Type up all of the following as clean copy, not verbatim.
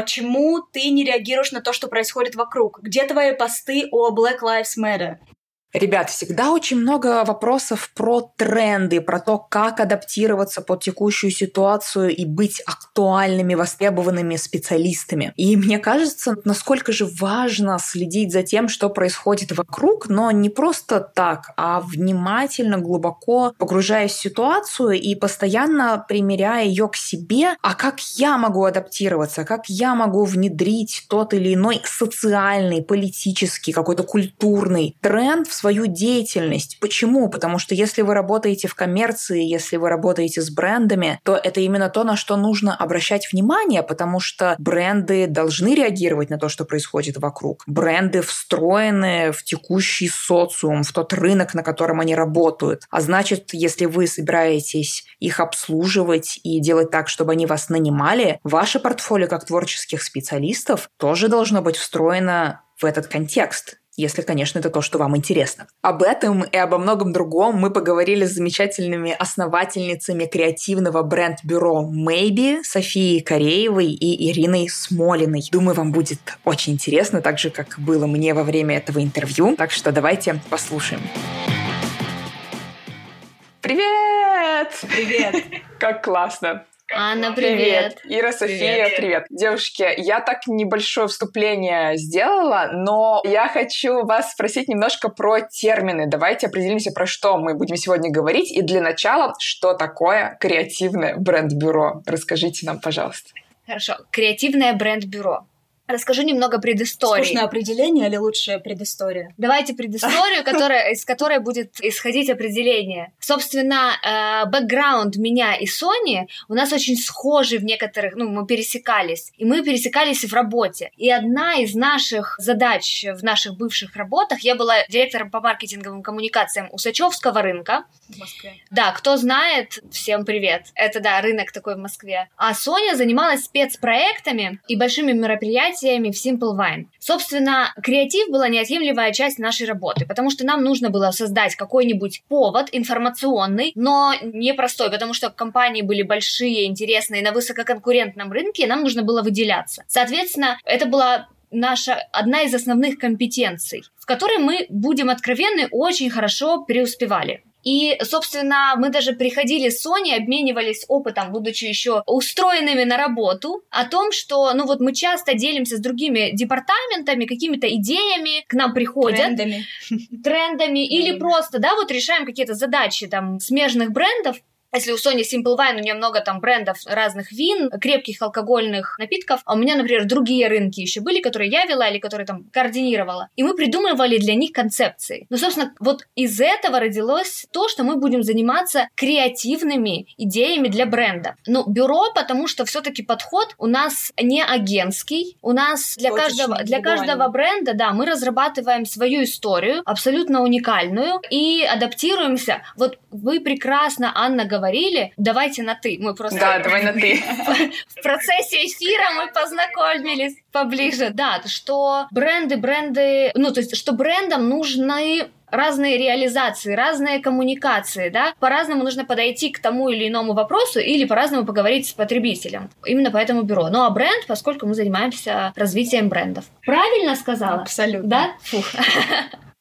Почему ты не реагируешь на то, что происходит вокруг? Где твои посты о Black Lives Matter? Ребят, всегда очень много вопросов про тренды, про то, как адаптироваться под текущую ситуацию и быть актуальными, востребованными специалистами. И мне кажется, насколько же важно следить за тем, что происходит вокруг, но не просто так, а внимательно, глубоко погружаясь в ситуацию и постоянно примеряя ее к себе, а как я могу адаптироваться, как я могу внедрить тот или иной социальный, политический, какой-то культурный тренд в свою деятельность. Почему? Потому что если вы работаете в коммерции, если вы работаете с брендами, то это именно то, на что нужно обращать внимание, потому что бренды должны реагировать на то, что происходит вокруг. Бренды встроены в текущий социум, в тот рынок, на котором они работают. А значит, если вы собираетесь их обслуживать и делать так, чтобы они вас нанимали, ваше портфолио как творческих специалистов тоже должно быть встроено в этот контекст. Если, конечно, это то, что вам интересно. Об этом и обо многом другом мы поговорили с замечательными основательницами креативного бренд-бюро Maybe, Софией Кареевой и Ириной Смолиной. Думаю, вам будет очень интересно, так же, как было мне во время этого интервью. Так что давайте послушаем. Привет! Привет! Как классно! Анна, привет. Привет. Ира, София, привет. Девушки, я так небольшое вступление сделала, но я хочу вас спросить немножко про термины. Давайте определимся, про что мы будем сегодня говорить. И для начала, что такое креативное бренд-бюро? Расскажите нам, пожалуйста. Хорошо. Креативное бренд-бюро. Расскажу немного предыстории. Скучное определение или лучшая предыстория? Давайте предысторию, из которой будет исходить определение. Собственно, бэкграунд меня и Сони у нас очень схожи в некоторых... Ну, мы пересекались. И мы пересекались в работе. И одна из наших задач в наших бывших работах... Я была директором по маркетинговым коммуникациям Усачёвского рынка. В Москве. Да, кто знает, всем привет. Это, да, рынок такой в Москве. А Соня занималась спецпроектами и большими мероприятиями в Simple Wine. Собственно, креатив была неотъемлемая часть нашей работы, потому что нам нужно было создать какой-нибудь повод информационный, но непростой, потому что компании были большие, интересные, на высококонкурентном рынке, и нам нужно было выделяться. Соответственно, это была наша одна из основных компетенций, в которой мы, будем откровенны, очень хорошо преуспевали. И, собственно, мы даже приходили с Соней, обменивались опытом, будучи еще устроенными на работу, о том, что, ну вот мы часто делимся с другими департаментами, какими-то идеями к нам приходят. Трендами. Или просто, да, вот решаем какие-то задачи там смежных брендов. Если у Сони Simple Wine, у меня много там брендов разных вин, крепких алкогольных напитков, а у меня, например, другие рынки еще были, которые я вела или которые там координировала, и мы придумывали для них концепции. Но, собственно, вот из этого родилось то, что мы будем заниматься креативными идеями для бренда. Ну, бюро, потому что все-таки подход у нас не агентский, у нас для каждого бренда, да, мы разрабатываем свою историю, абсолютно уникальную, и адаптируемся. Вот вы прекрасно, Анна, говорили, давайте на «ты». Мы просто... Да, давай на «ты». В процессе эфира мы познакомились поближе. Да, что бренды... Ну, то есть, что брендам нужны... разные реализации, разные коммуникации, да, по-разному нужно подойти к тому или иному вопросу или по-разному поговорить с потребителем. Именно поэтому бюро. Ну а бренд, поскольку мы занимаемся развитием брендов. Правильно сказала? Абсолютно. Да? Фух.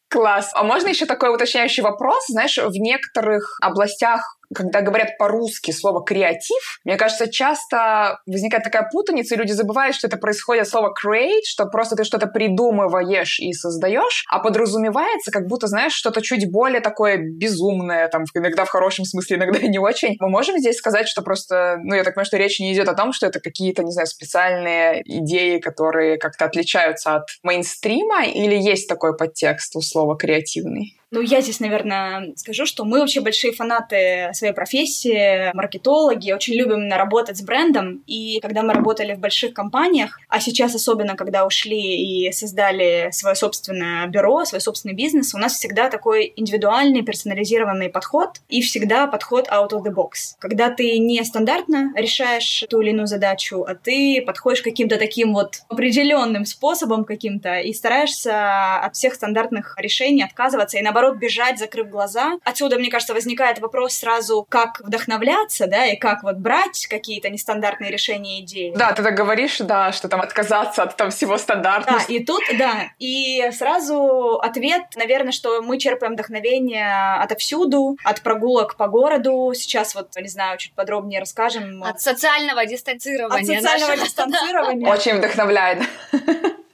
Класс. А можно еще такой уточняющий вопрос? Знаешь, в некоторых областях, когда говорят по-русски слово «креатив», мне кажется, часто возникает такая путаница, и люди забывают, что это происходит от слова «create», что просто ты что-то придумываешь и создаешь, а подразумевается, как будто, знаешь, что-то чуть более такое безумное, там, иногда в хорошем смысле, иногда не очень. Мы можем здесь сказать, что просто, ну, я так понимаю, что речь не идет о том, что это какие-то, не знаю, специальные идеи, которые как-то отличаются от мейнстрима, или есть такой подтекст у слова «креативный»? Ну, я здесь, наверное, скажу, что мы вообще большие фанаты своей профессии, маркетологи, очень любим работать с брендом, и когда мы работали в больших компаниях, а сейчас особенно, когда ушли и создали свое собственное бюро, свой собственный бизнес, у нас всегда такой индивидуальный, персонализированный подход, и всегда подход out of the box. Когда ты не стандартно решаешь ту или иную задачу, а ты подходишь каким-то таким вот определенным способом каким-то и стараешься от всех стандартных решений отказываться, и наоборот, наоборот, бежать, закрыв глаза. Отсюда, мне кажется, возникает вопрос сразу, как вдохновляться, да, и как вот брать какие-то нестандартные решения и идеи. Да, ты так говоришь, да, что там отказаться от там всего стандартного. Да, и тут, да, и сразу ответ, наверное, что мы черпаем вдохновение отовсюду, от прогулок по городу. Сейчас вот, не знаю, чуть подробнее расскажем. От социального дистанцирования. От социального дистанцирования. Очень вдохновляет.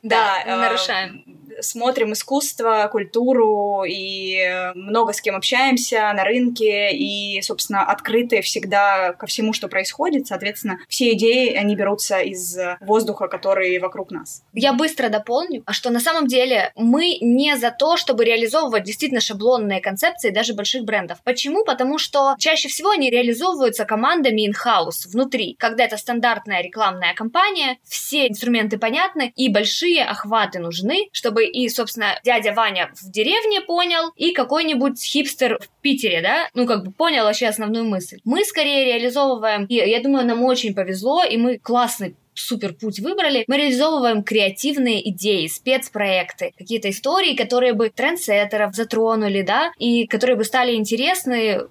Да, нарушаем. Смотрим искусство, культуру и много с кем общаемся на рынке и, собственно, открыты всегда ко всему, что происходит. Соответственно, все идеи, они берутся из воздуха, который вокруг нас. Я быстро дополню, что на самом деле мы не за то, чтобы реализовывать действительно шаблонные концепции даже больших брендов. Почему? Потому что чаще всего они реализовываются командами in-house, внутри. Когда это стандартная рекламная кампания, все инструменты понятны и большие охваты нужны, чтобы и, собственно, дядя Ваня в деревне понял, и какой-нибудь хипстер в Питере, да, ну, как бы понял вообще основную мысль. Мы скорее реализовываем, и я думаю, нам очень повезло, и мы классный супер путь выбрали. Мы реализовываем креативные идеи, спецпроекты, какие-то истории, которые бы трендсеттеров затронули, да, и которые бы стали интересны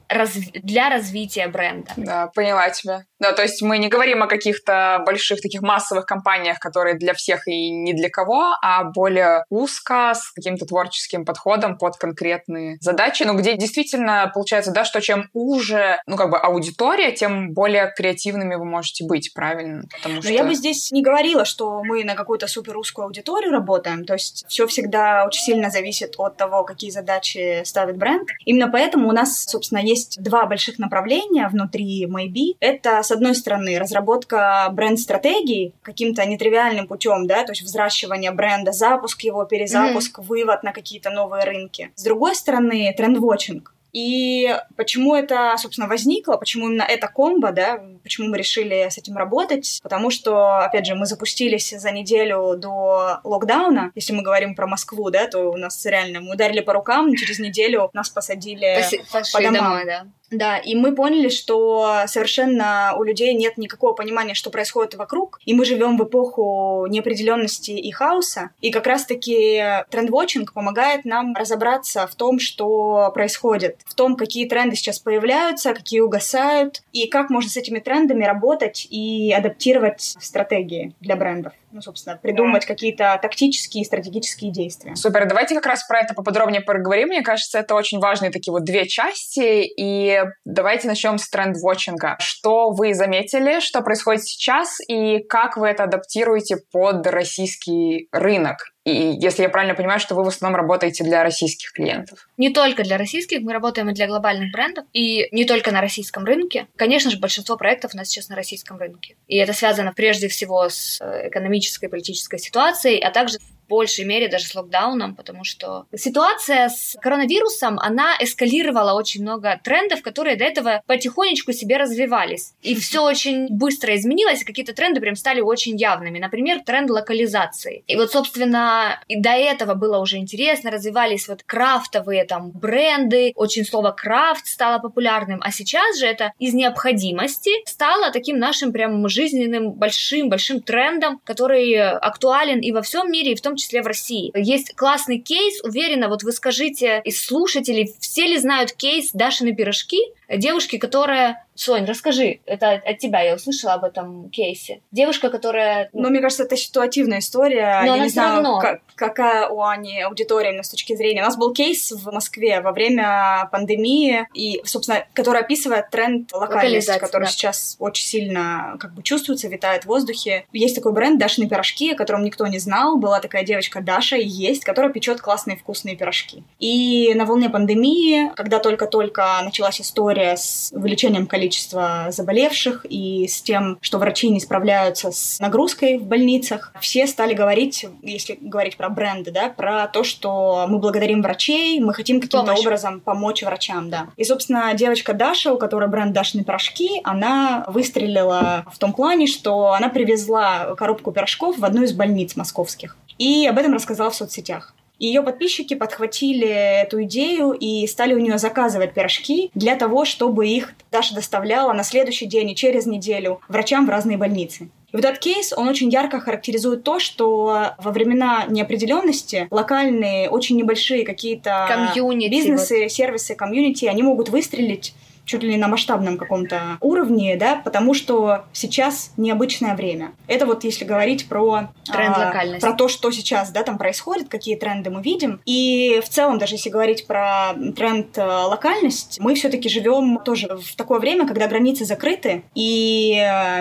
для развития бренда. Да, поняла тебя. Да, то есть мы не говорим о каких-то больших таких массовых компаниях, которые для всех и ни для кого, а более узко, с каким-то творческим подходом под конкретные задачи, ну, где действительно получается, да, что чем уже, ну, как бы аудитория, тем более креативными вы можете быть, правильно? Потому что... Я бы здесь не говорила, что мы на какую-то супер узкую аудиторию работаем, то есть все всегда очень сильно зависит от того, какие задачи ставит бренд. Именно поэтому у нас, собственно, есть два больших направления внутри Maybe. Это, с одной стороны, разработка бренд-стратегии каким-то нетривиальным путем, да, то есть взращивание бренда, запуск его, перезапуск, вывод на какие-то новые рынки. С другой стороны, тренд-вотчинг. И почему это, собственно, возникло, почему именно эта комбо, да, почему мы решили с этим работать, потому что, опять же, мы запустились за неделю до локдауна, если мы говорим про Москву, да, то у нас реально, мы ударили по рукам, через неделю нас посадили по домам. Да, и мы поняли, что совершенно у людей нет никакого понимания, что происходит вокруг, и мы живем в эпоху неопределенности и хаоса, и как раз-таки тренд-вотчинг помогает нам разобраться в том, что происходит, в том, какие тренды сейчас появляются, какие угасают, и как можно с этими трендами работать и адаптировать стратегии для брендов. Ну, собственно, придумать какие-то тактические и стратегические действия. Супер, давайте как раз про это поподробнее поговорим. Мне кажется, это очень важные такие вот две части. И давайте начнем с тренд-вотчинга. Что вы заметили, что происходит сейчас, и как вы это адаптируете под российский рынок? И если я правильно понимаю, что вы в основном работаете для российских клиентов. Не только для российских, мы работаем и для глобальных брендов, и не только на российском рынке. Конечно же, большинство проектов у нас сейчас на российском рынке. И это связано прежде всего с экономической и политической ситуацией, а также в большей мере даже с локдауном, потому что ситуация с коронавирусом, она эскалировала очень много трендов, которые до этого потихонечку себе развивались. И все очень быстро изменилось, и какие-то тренды прям стали очень явными. Например, тренд локализации. И вот, собственно, и до этого было уже интересно, развивались вот крафтовые там бренды, очень слово крафт стало популярным, а сейчас же это из необходимости стало таким нашим прям жизненным большим-большим трендом, который актуален и во всем мире, и в том числе в России. Есть классный кейс, уверена, вот вы скажите из слушателей, все ли знают кейс «Дашины пирожки»? Девушки, которая... Сонь, расскажи, это от тебя, я услышала об этом кейсе. Девушка, которая... Ну, мне кажется, это ситуативная история. Но я не знаю, какая у Ани аудитория именно с точки зрения. У нас был кейс в Москве во время пандемии, и, собственно, который описывает тренд локальности, который сейчас очень сильно как бы чувствуется, витает в воздухе. Есть такой бренд «Дашины пирожки», о котором никто не знал. Была такая девочка Даша, и есть, которая печет классные вкусные пирожки. И на волне пандемии, когда только-только началась история с увеличением количества заболевших и с тем, что врачи не справляются с нагрузкой в больницах, все стали говорить, если говорить про бренды, да, про то, что мы благодарим врачей, мы хотим каким-то образом помочь врачам, да. И, собственно, девочка Даша, у которой бренд «Дашины пирожки», она выстрелила в том плане, что она привезла коробку пирожков в одну из больниц московских и об этом рассказала в соцсетях. Ее подписчики подхватили эту идею и стали у нее заказывать пирожки для того, чтобы их Даша доставляла на следующий день и через неделю врачам в разные больницы. И вот этот кейс, он очень ярко характеризует то, что во времена неопределенности локальные, очень небольшие какие-то бизнесы, сервисы, комьюнити, они могут выстрелить чуть ли не на масштабном каком-то уровне, да, потому что сейчас необычное время. Это вот если говорить про тренд локальности, про то, что сейчас, да, там происходит, какие тренды мы видим. И в целом, даже если говорить про тренд локальность, мы все-таки живем тоже в такое время, когда границы закрыты, и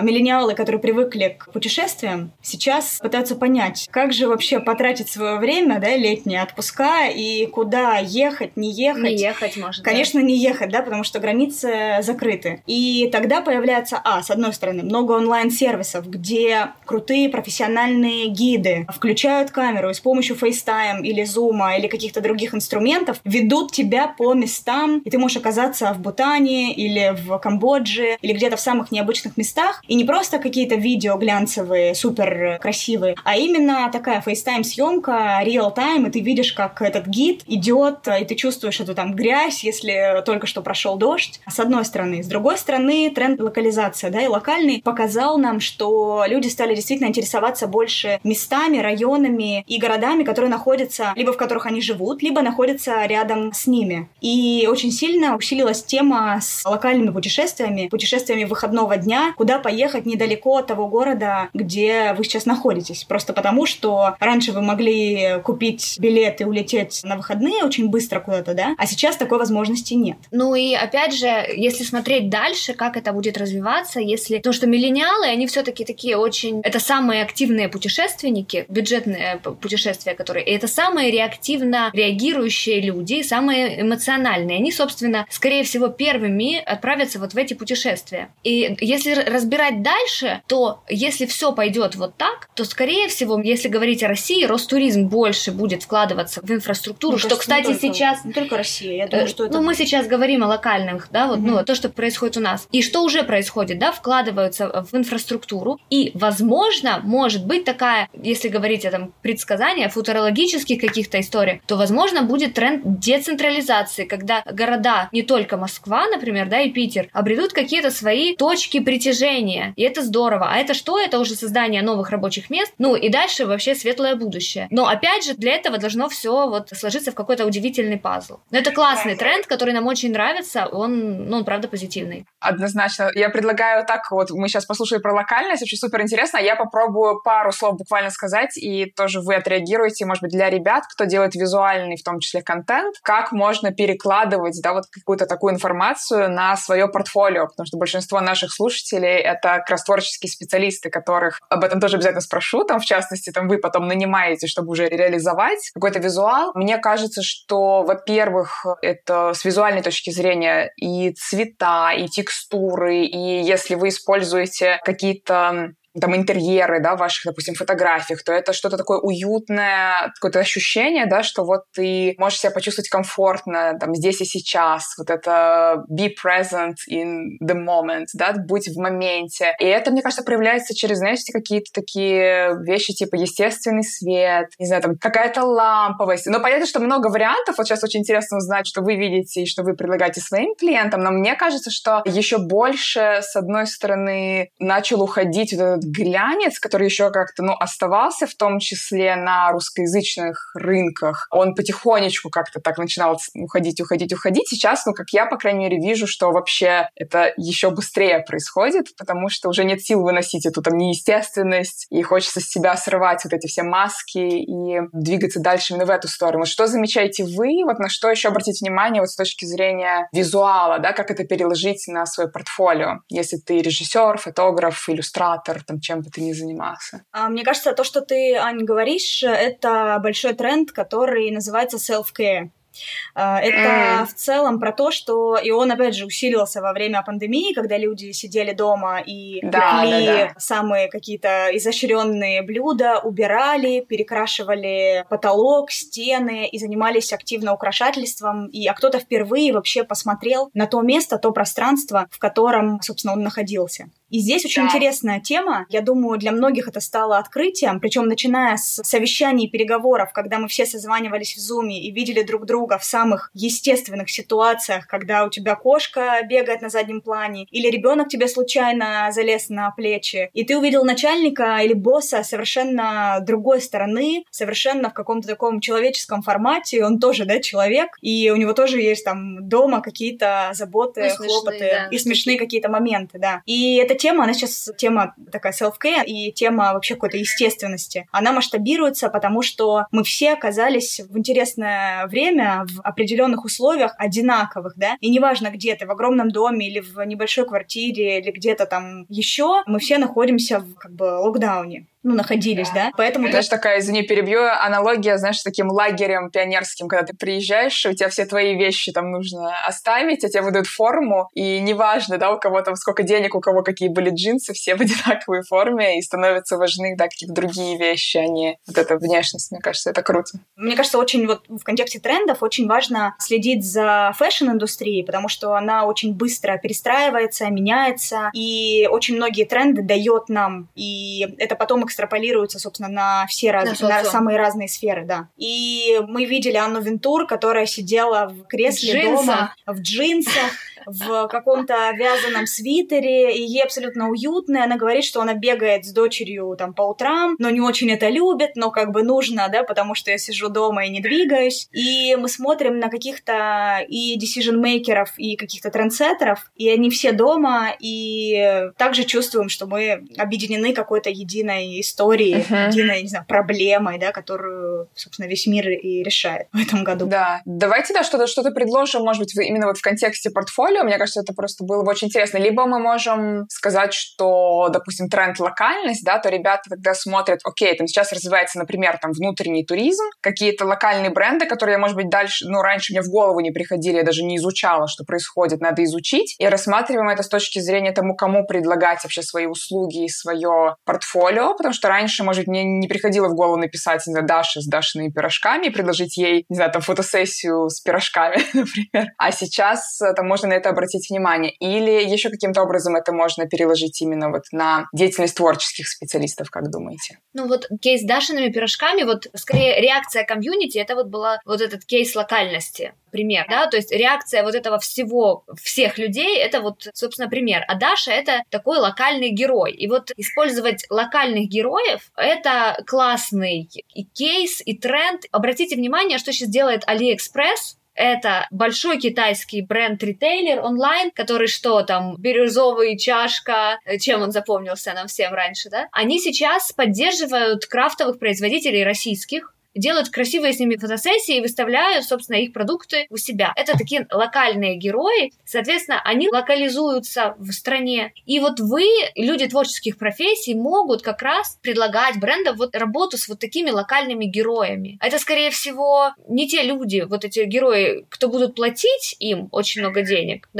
миллениалы, которые привыкли к путешествиям, сейчас пытаются понять, как же вообще потратить свое время, да, летние отпуска, и куда ехать, не ехать. Не ехать, может. Конечно, да. Не ехать, да, потому что границы закрыты. И тогда появляется, с одной стороны, много онлайн-сервисов, где крутые профессиональные гиды включают камеру и с помощью FaceTime или Zoom или каких-то других инструментов ведут тебя по местам, и ты можешь оказаться в Бутане или в Камбодже или где-то в самых необычных местах. И не просто какие-то видео глянцевые, супер красивые, а именно такая FaceTime-съемка, real-time, и ты видишь, как этот гид идет, и ты чувствуешь эту там грязь, если только что прошел дождь, с одной стороны. С другой стороны, тренд локализация, да, и локальный показал нам, что люди стали действительно интересоваться больше местами, районами и городами, которые находятся, либо в которых они живут, либо находятся рядом с ними. И очень сильно усилилась тема с локальными путешествиями, путешествиями выходного дня, куда поехать недалеко от того города, где вы сейчас находитесь. Просто потому, что раньше вы могли купить билет и улететь на выходные очень быстро куда-то, да, а сейчас такой возможности нет. Ну и опять же, если смотреть дальше, как это будет развиваться, если... Потому что миллениалы, они все-таки такие очень... Это самые активные путешественники, бюджетные путешествия, которые... И это самые реактивно реагирующие люди, самые эмоциональные. Они, собственно, скорее всего, первыми отправятся вот в эти путешествия. И если разбирать дальше, то если все пойдет вот так, то, скорее всего, если говорить о России, Ростуризм больше будет вкладываться в инфраструктуру, что, кстати, сейчас... Не только Россия, я думаю, что это... Ну, мы сейчас говорим о локальном, да, вот, ну, то, что происходит у нас. И что уже происходит, да, вкладываются в инфраструктуру. И, возможно, может быть такая, если говорить о там предсказаниях, футурологических каких-то историях, то, возможно, будет тренд децентрализации, когда города, не только Москва, например, да, и Питер, обретут какие-то свои точки притяжения. И это здорово. А это что? Это уже создание новых рабочих мест. Ну, и дальше вообще светлое будущее. Но, опять же, для этого должно все вот сложиться в какой-то удивительный пазл. Но это классный тренд, который нам очень нравится. Он правда позитивный. Однозначно. Я предлагаю так, вот мы сейчас послушали про локальность, вообще суперинтересно. Я попробую пару слов буквально сказать, и тоже вы отреагируете, может быть, для ребят, кто делает визуальный, в том числе, контент, как можно перекладывать, да, вот какую-то такую информацию на свое портфолио, потому что большинство наших слушателей — это как раз творческие специалисты, которых об этом тоже обязательно спрошу, там, в частности, там, вы потом нанимаете, чтобы уже реализовать какой-то визуал. Мне кажется, что, во-первых, это с визуальной точки зрения и цвета, и текстуры, и если вы используете какие-то там интерьеры, да, в ваших, допустим, фотографиях, то это что-то такое уютное, какое-то ощущение, да, что вот ты можешь себя почувствовать комфортно там здесь и сейчас, вот это be present in the moment, да, будь в моменте. И это, мне кажется, проявляется через, знаете, какие-то такие вещи, типа естественный свет, не знаю, там какая-то ламповость. Но понятно, что много вариантов, вот сейчас очень интересно узнать, что вы видите и что вы предлагаете своим клиентам, но мне кажется, что еще больше, с одной стороны, начал уходить вот этот глянец, который еще как-то, ну, оставался, в том числе на русскоязычных рынках. Он потихонечку как-то так начинал уходить. Сейчас, ну, как я, по крайней мере, вижу, что вообще это еще быстрее происходит, потому что уже нет сил выносить эту там неестественность, и хочется с себя срывать вот эти все маски и двигаться дальше именно в эту сторону. Вот что замечаете вы, вот на что еще обратить внимание вот с точки зрения визуала, да, как это переложить на свое портфолио, если ты режиссер, фотограф, иллюстратор, там, чем бы ты ни занимался. Мне кажется, то, что ты, Ань, говоришь, это большой тренд, который называется self-care. Это в целом про то, что... И он, опять же, усилился во время пандемии, когда люди сидели дома и пекли самые какие-то изощренные блюда, убирали, перекрашивали потолок, стены и занимались активно украшательством. А кто-то впервые вообще посмотрел на то место, то пространство, в котором, собственно, он находился. И здесь очень интересная тема. Я думаю, для многих это стало открытием. Причем начиная с совещаний и переговоров, когда мы все созванивались в Zoom и видели друг друга в самых естественных ситуациях, когда у тебя кошка бегает на заднем плане, или ребенок тебе случайно залез на плечи, и ты увидел начальника или босса совершенно другой стороны, совершенно в каком-то таком человеческом формате. Он тоже, человек, и у него тоже есть там дома какие-то заботы, и хлопоты, и смешные какие-то моменты, И это тема, она сейчас тема такая self-care и тема вообще какой-то естественности. Она масштабируется, потому что мы все оказались в интересное время в определенных условиях одинаковых, И неважно, где ты, в огромном доме или в небольшой квартире или где-то там еще, мы все находимся в как бы локдауне. Находились, Поэтому... Знаешь, такая, извини, перебью, аналогия, знаешь, с таким лагерем пионерским, когда ты приезжаешь, и у тебя все твои вещи там нужно оставить, а тебе выдают форму, и неважно, у кого там сколько денег, у кого какие были джинсы, все в одинаковой форме, и становятся важны, какие-то другие вещи, а не вот эта внешность, мне кажется, это круто. Мне кажется, очень в контексте трендов очень важно следить за фэшн-индустрией, потому что она очень быстро перестраивается, меняется, и очень многие тренды дает нам, и это потом экстраполируется, собственно, на все разные, на самые разные сферы, И мы видели Анну Вентур, которая сидела в кресле дома, в джинсах, в каком-то вязаном свитере, и ей абсолютно уютно. Она говорит, что она бегает с дочерью там по утрам, но не очень это любит, но как бы нужно, потому что я сижу дома и не двигаюсь. И мы смотрим на каких-то и decision-мейкеров, и каких-то трендсеттеров, и они все дома, и также чувствуем, что мы объединены какой-то единой историей, единой, не знаю, проблемой, которую, собственно, весь мир и решает в этом году. Да. Давайте, что-то предложим, может быть, именно в контексте портфолио. Мне кажется, это просто было бы очень интересно. Либо мы можем сказать, что, допустим, тренд локальность, то ребята тогда смотрят, окей, там сейчас развивается, например, там внутренний туризм, какие-то локальные бренды, которые, может быть, дальше, раньше мне в голову не приходили, я даже не изучала, что происходит, надо изучить, и рассматриваем это с точки зрения тому, кому предлагать вообще свои услуги и свое портфолио, потому что раньше, может быть, мне не приходило в голову написать, не знаю, Даше с Дашиными пирожками и предложить ей, не знаю, там, фотосессию с пирожками, например. А сейчас там можно на это обратить внимание. Или еще каким-то образом это можно переложить именно на деятельность творческих специалистов, как думаете? Кейс с Дашиными пирожками, скорее реакция комьюнити, это была этот кейс локальности. Пример, то есть реакция этого всего, всех людей, это собственно, пример. А Даша — это такой локальный герой. И использовать локальных героев — это классный и кейс, и тренд. Обратите внимание, что сейчас делает AliExpress. Это большой китайский бренд-ритейлер онлайн, который бирюзовый, чашка, чем он запомнился нам всем раньше, Они сейчас поддерживают крафтовых производителей российских, делают красивые с ними фотосессии и выставляют, собственно, их продукты у себя. Это такие локальные герои, соответственно, они локализуются в стране. И вы, люди творческих профессий, могут как раз предлагать брендам работу с такими локальными героями. Это, скорее всего, не те люди, эти герои, кто будут платить им очень много денег,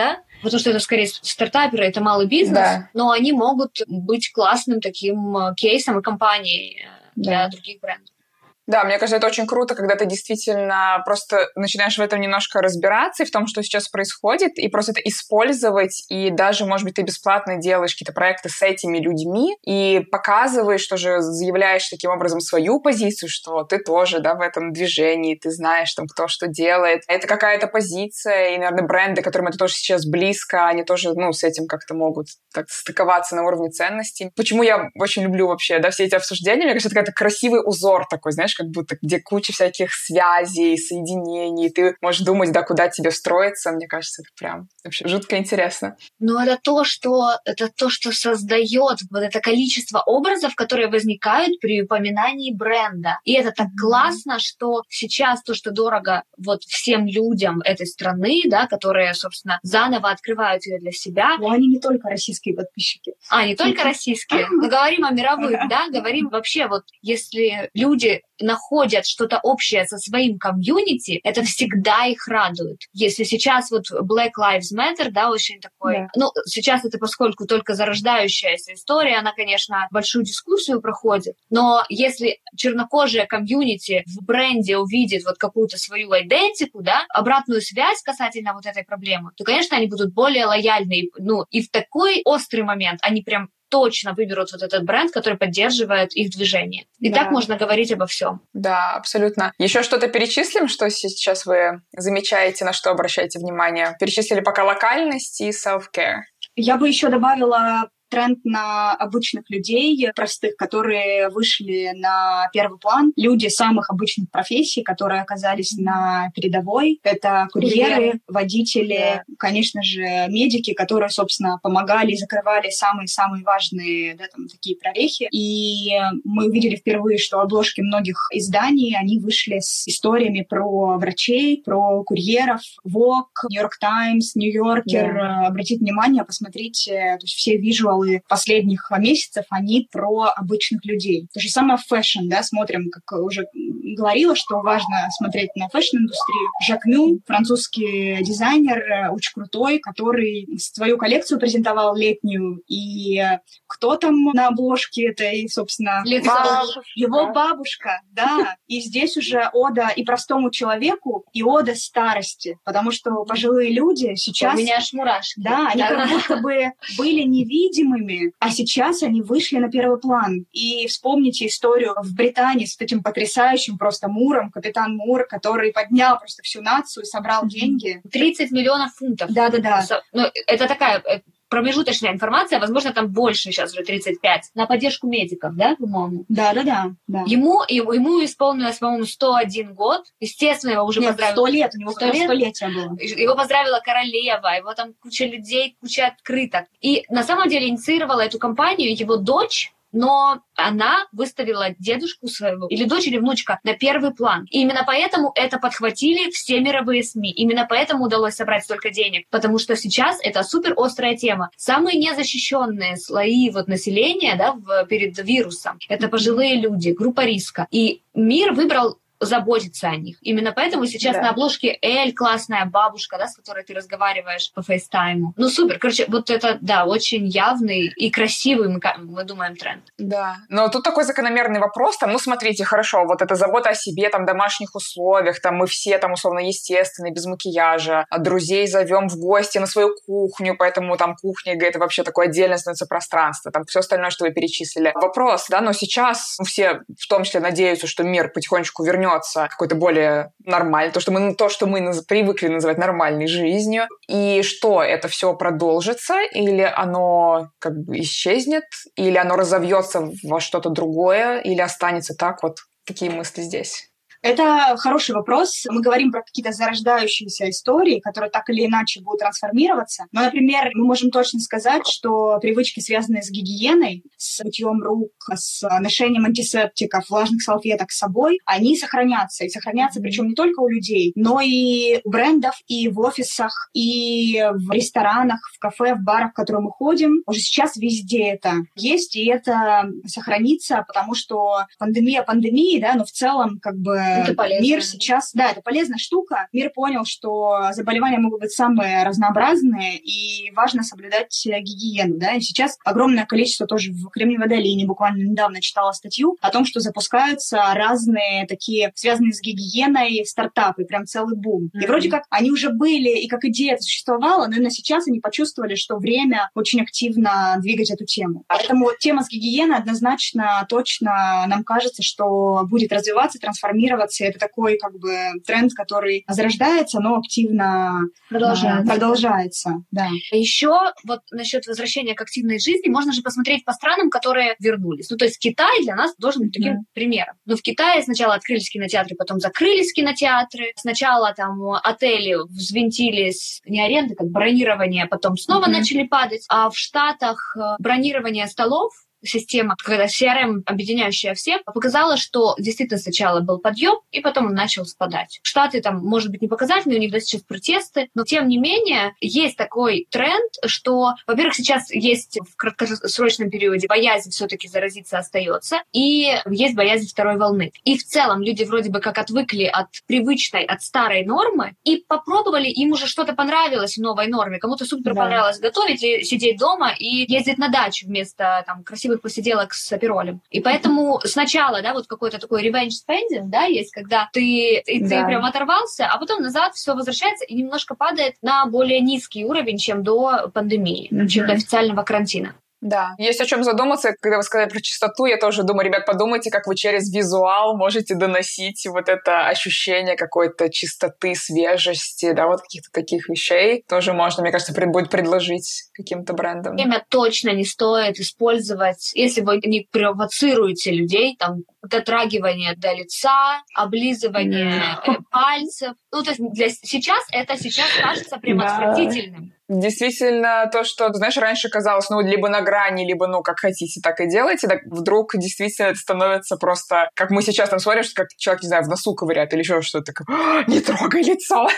Потому что это, скорее, стартаперы, это малый бизнес, но они могут быть классным таким кейсом и компанией для других брендов. Да, мне кажется, это очень круто, когда ты действительно просто начинаешь в этом немножко разбираться и в том, что сейчас происходит, и просто это использовать, и даже, может быть, ты бесплатно делаешь какие-то проекты с этими людьми и показываешь, тоже заявляешь таким образом свою позицию, что ты тоже, в этом движении, ты знаешь, там, кто что делает. Это какая-то позиция, и, наверное, бренды, которым это тоже сейчас близко, они тоже, с этим как-то могут так стыковаться на уровне ценностей. Почему я очень люблю вообще, все эти обсуждения, мне кажется, это какой-то красивый узор такой, знаешь, как будто где куча всяких связей, соединений, ты можешь думать, куда тебе встроиться. Мне кажется, это прям вообще жутко интересно. Это то, что создает это количество образов, которые возникают при упоминании бренда. И это так классно, что сейчас то, что дорого всем людям этой страны, которые, собственно, заново открывают ее для себя. Но они не только российские подписчики. Не только российские. Мы говорим о мировых, говорим вообще, если люди находят что-то общее со своим комьюнити, это всегда их радует. Если сейчас вот Black Lives Matter, да, очень такой... Yeah. Ну, сейчас это поскольку только зарождающаяся история, она, конечно, большую дискуссию проходит, но если чернокожая комьюнити в бренде увидит вот какую-то свою идентику, да, обратную связь касательно вот этой проблемы, то, конечно, они будут более лояльны. Ну, и в такой острый момент они прям точно выберут вот этот бренд, который поддерживает их движение. И да, так можно говорить обо всем. Да, абсолютно. Еще что-то перечислим, что сейчас вы замечаете, на что обращаете внимание? Перечислили пока локальность и self-care. Я бы еще добавила тренд на обычных людей, простых, которые вышли на первый план. Люди самых обычных профессий, которые оказались на передовой. Это курьеры, водители, конечно же, медики, которые, собственно, помогали и закрывали самые-самые важные, да, там, такие прорехи. И мы увидели впервые, что обложки многих изданий, они вышли с историями про врачей, про курьеров. Vogue, New York Times, New Yorker. Yeah. Обратите внимание, посмотрите, то есть все визуалы последних месяцев, они про обычных людей. То же самое фэшн, да, смотрим, как уже говорила, что важно смотреть на фэшн-индустрию. Жак Мюн, французский дизайнер, очень крутой, который свою коллекцию презентовал летнюю, и кто там на обложке, это, и, собственно, его бабушка, да, и здесь уже ода и простому человеку, и ода старости, потому что пожилые люди сейчас... У меня аж мурашки. Да, они как будто бы были невидимы, а сейчас они вышли на первый план. И вспомните историю в Британии с этим потрясающим просто Муром, капитан Мур, который поднял просто всю нацию, собрал деньги. 30 миллионов фунтов. Да-да-да. Ну, это такая... промежуточная информация, возможно, там больше сейчас уже 35, на поддержку медиков, да, по-моему? Да. Ему исполнилось, по-моему, 101 год. Естественно, его уже поздравили. 100 лет, у него 100-летие было. Его поздравила королева, его там куча людей, куча открыток. И на самом деле инициировала эту кампанию его дочь, но она выставила дедушку своего, или дочь, или внучка, на первый план. И именно поэтому это подхватили все мировые СМИ. Именно поэтому удалось собрать столько денег. Потому что сейчас это супер острая тема. Самые незащищенные слои вот населения, да, перед вирусом — это пожилые люди, группа риска. И мир выбрал заботиться о них. Именно поэтому сейчас на обложке Эль, классная бабушка, да, с которой ты разговариваешь по фейстайму. Ну, супер. Короче, вот это, да, очень явный и красивый, мы думаем, тренд. Да. Но тут такой закономерный вопрос. Там, ну, смотрите, хорошо, вот эта забота о себе, там, домашних условиях, там, мы все, там, условно, естественные, без макияжа, друзей зовем в гости на свою кухню, поэтому, там, кухня, это вообще такое отдельное становится пространство, там, все остальное, что вы перечислили. Вопрос, да, но сейчас все, в том числе, надеются, что мир потихонечку вернется какой-то более нормальный, то, что мы привыкли называть нормальной жизнью, и что это все продолжится, или оно как бы исчезнет, или оно разовьется во что-то другое, или останется так вот. Какие мысли здесь? Это хороший вопрос. Мы говорим про какие-то зарождающиеся истории, которые так или иначе будут трансформироваться. Но, например, мы можем точно сказать, что привычки, связанные с гигиеной, с мытьем рук, с ношением антисептиков, влажных салфеток с собой, они сохранятся. И сохранятся, причем не только у людей, но и у брендов, и в офисах, и в ресторанах, в кафе, в барах, в которые мы ходим. Уже сейчас везде это есть, и это сохранится, потому что пандемия пандемии, да, но в целом как бы мир сейчас... Да, это полезная штука. Мир понял, что заболевания могут быть самые разнообразные, и важно соблюдать гигиену. Да? И сейчас огромное количество тоже в Кремниевой долине. Буквально недавно читала статью о том, что запускаются разные такие, связанные с гигиеной, стартапы, прям целый бум. И вроде как они уже были, и как идея существовала, но именно сейчас они почувствовали, что время очень активно двигать эту тему. Поэтому вот тема с гигиеной однозначно, точно нам кажется, что будет развиваться, трансформироваться. Это такой как бы тренд, который зарождается, но активно продолжается. Да. Еще вот насчет возвращения к активной жизни можно же посмотреть по странам, которые вернулись. Ну, то есть Китай для нас должен быть таким примером. Но в Китае сначала открылись кинотеатры, потом закрылись кинотеатры. Сначала там отели взвинтились, не аренды, как бронирование, потом снова начали падать. А в Штатах бронирование столов система, когда CRM, объединяющая всех, показала, что действительно сначала был подъем, и потом он начал спадать. Штаты там, может быть, не показательные, у них сейчас протесты, но тем не менее есть такой тренд, что, во-первых, сейчас есть в краткосрочном периоде боязнь все-таки заразиться остается, и есть боязнь второй волны. И в целом люди вроде бы как отвыкли от привычной, от старой нормы, и попробовали, им уже что-то понравилось в новой норме. Кому-то супер понравилось готовить и сидеть дома и ездить на дачу вместо там красивых посиделок с аперолем. И поэтому сначала, да, вот какой-то такой revenge spending, да, есть, когда ты прям оторвался, а потом назад все возвращается и немножко падает на более низкий уровень, чем до пандемии, чем до официального карантина. Да. Есть о чем задуматься. Когда вы сказали про чистоту, я тоже думаю, ребят, подумайте, как вы через визуал можете доносить вот это ощущение какой-то чистоты, свежести, да, вот каких-то таких вещей. Тоже можно, мне кажется, будет предложить каким-то брендам. Время точно не стоит использовать, если вы не провоцируете людей, там, дотрагивание до лица, облизывание пальцев. Ну, то есть сейчас кажется прям отвратительным. Действительно, то, что, знаешь, раньше казалось, ну, либо на грани, либо, ну, как хотите, так и делайте, так вдруг действительно это становится просто, как мы сейчас там смотрим, что как человек, не знаю, в носу ковыряет или еще что-то, такое, не трогай лицо.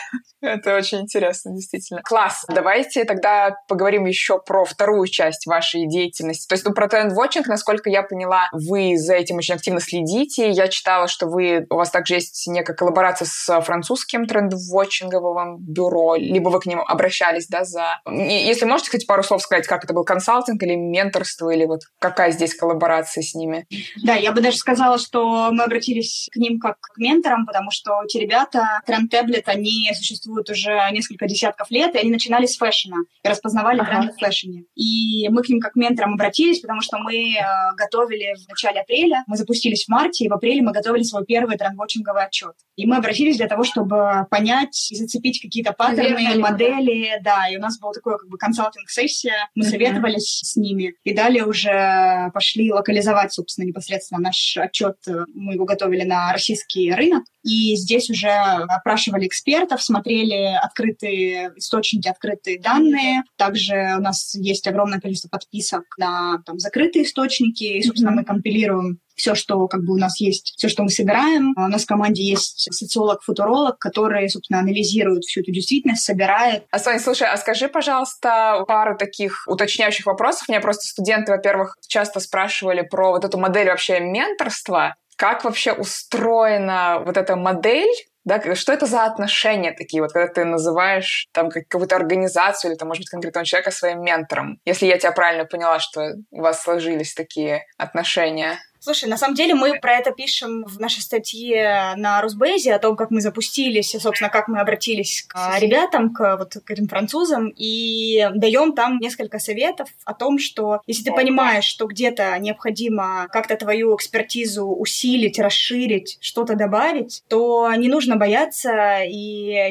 Это очень интересно, действительно. Класс. Давайте тогда поговорим еще про вторую часть вашей деятельности. То есть, про тренд-вотчинг, насколько я поняла, вы за этим очень активно следите. Я читала, что у вас также есть некая коллаборация с французским тренд-вотчинговым бюро, либо вы к ним обращались, да, за... Если можете, хоть пару слов сказать, как это был консалтинг или менторство, или вот какая здесь коллаборация с ними? Да, я бы даже сказала, что мы обратились к ним как к менторам, потому что эти ребята, Trend Tablet, они существуют уже несколько десятков лет, и они начинали с фэшена и распознавали тренды в фэшене. И мы к ним как к менторам обратились, потому что мы готовили в начале апреля, мы запустились в марте, и в апреле мы готовили свой первый тренд-вотчинговый отчет. И мы обратились для того, чтобы понять и зацепить какие-то паттерны, модели, да, и у нас была такая как бы консалтинг-сессия, мы советовались с ними, и далее уже пошли локализовать, собственно, непосредственно наш отчет, мы его готовили на российский рынок, и здесь уже опрашивали экспертов, смотрели открытые источники, открытые данные, также у нас есть огромное количество подписок на там, закрытые источники, и, собственно, мы компилируем все, что как бы у нас есть, все, что мы собираем. У нас в команде есть социолог-футуролог, который, собственно, анализирует всю эту действительность, собирает. А, Соня, слушай, а скажи, пожалуйста, пару таких уточняющих вопросов. Меня просто студенты, во-первых, часто спрашивали про вот эту модель вообще менторства. Как вообще устроена вот эта модель? Да, что это за отношения такие, вот когда ты называешь там какую-то организацию или, там, может быть, конкретного человека своим ментором? Если я тебя правильно поняла, что у вас сложились такие отношения. Слушай, на самом деле мы про это пишем в нашей статье на Росбэзе, о том, как мы запустились, и, собственно, как мы обратились к ребятам, к этим французам, и даем там несколько советов о том, что если ты понимаешь, что где-то необходимо как-то твою экспертизу усилить, расширить, что-то добавить, то не нужно бояться, и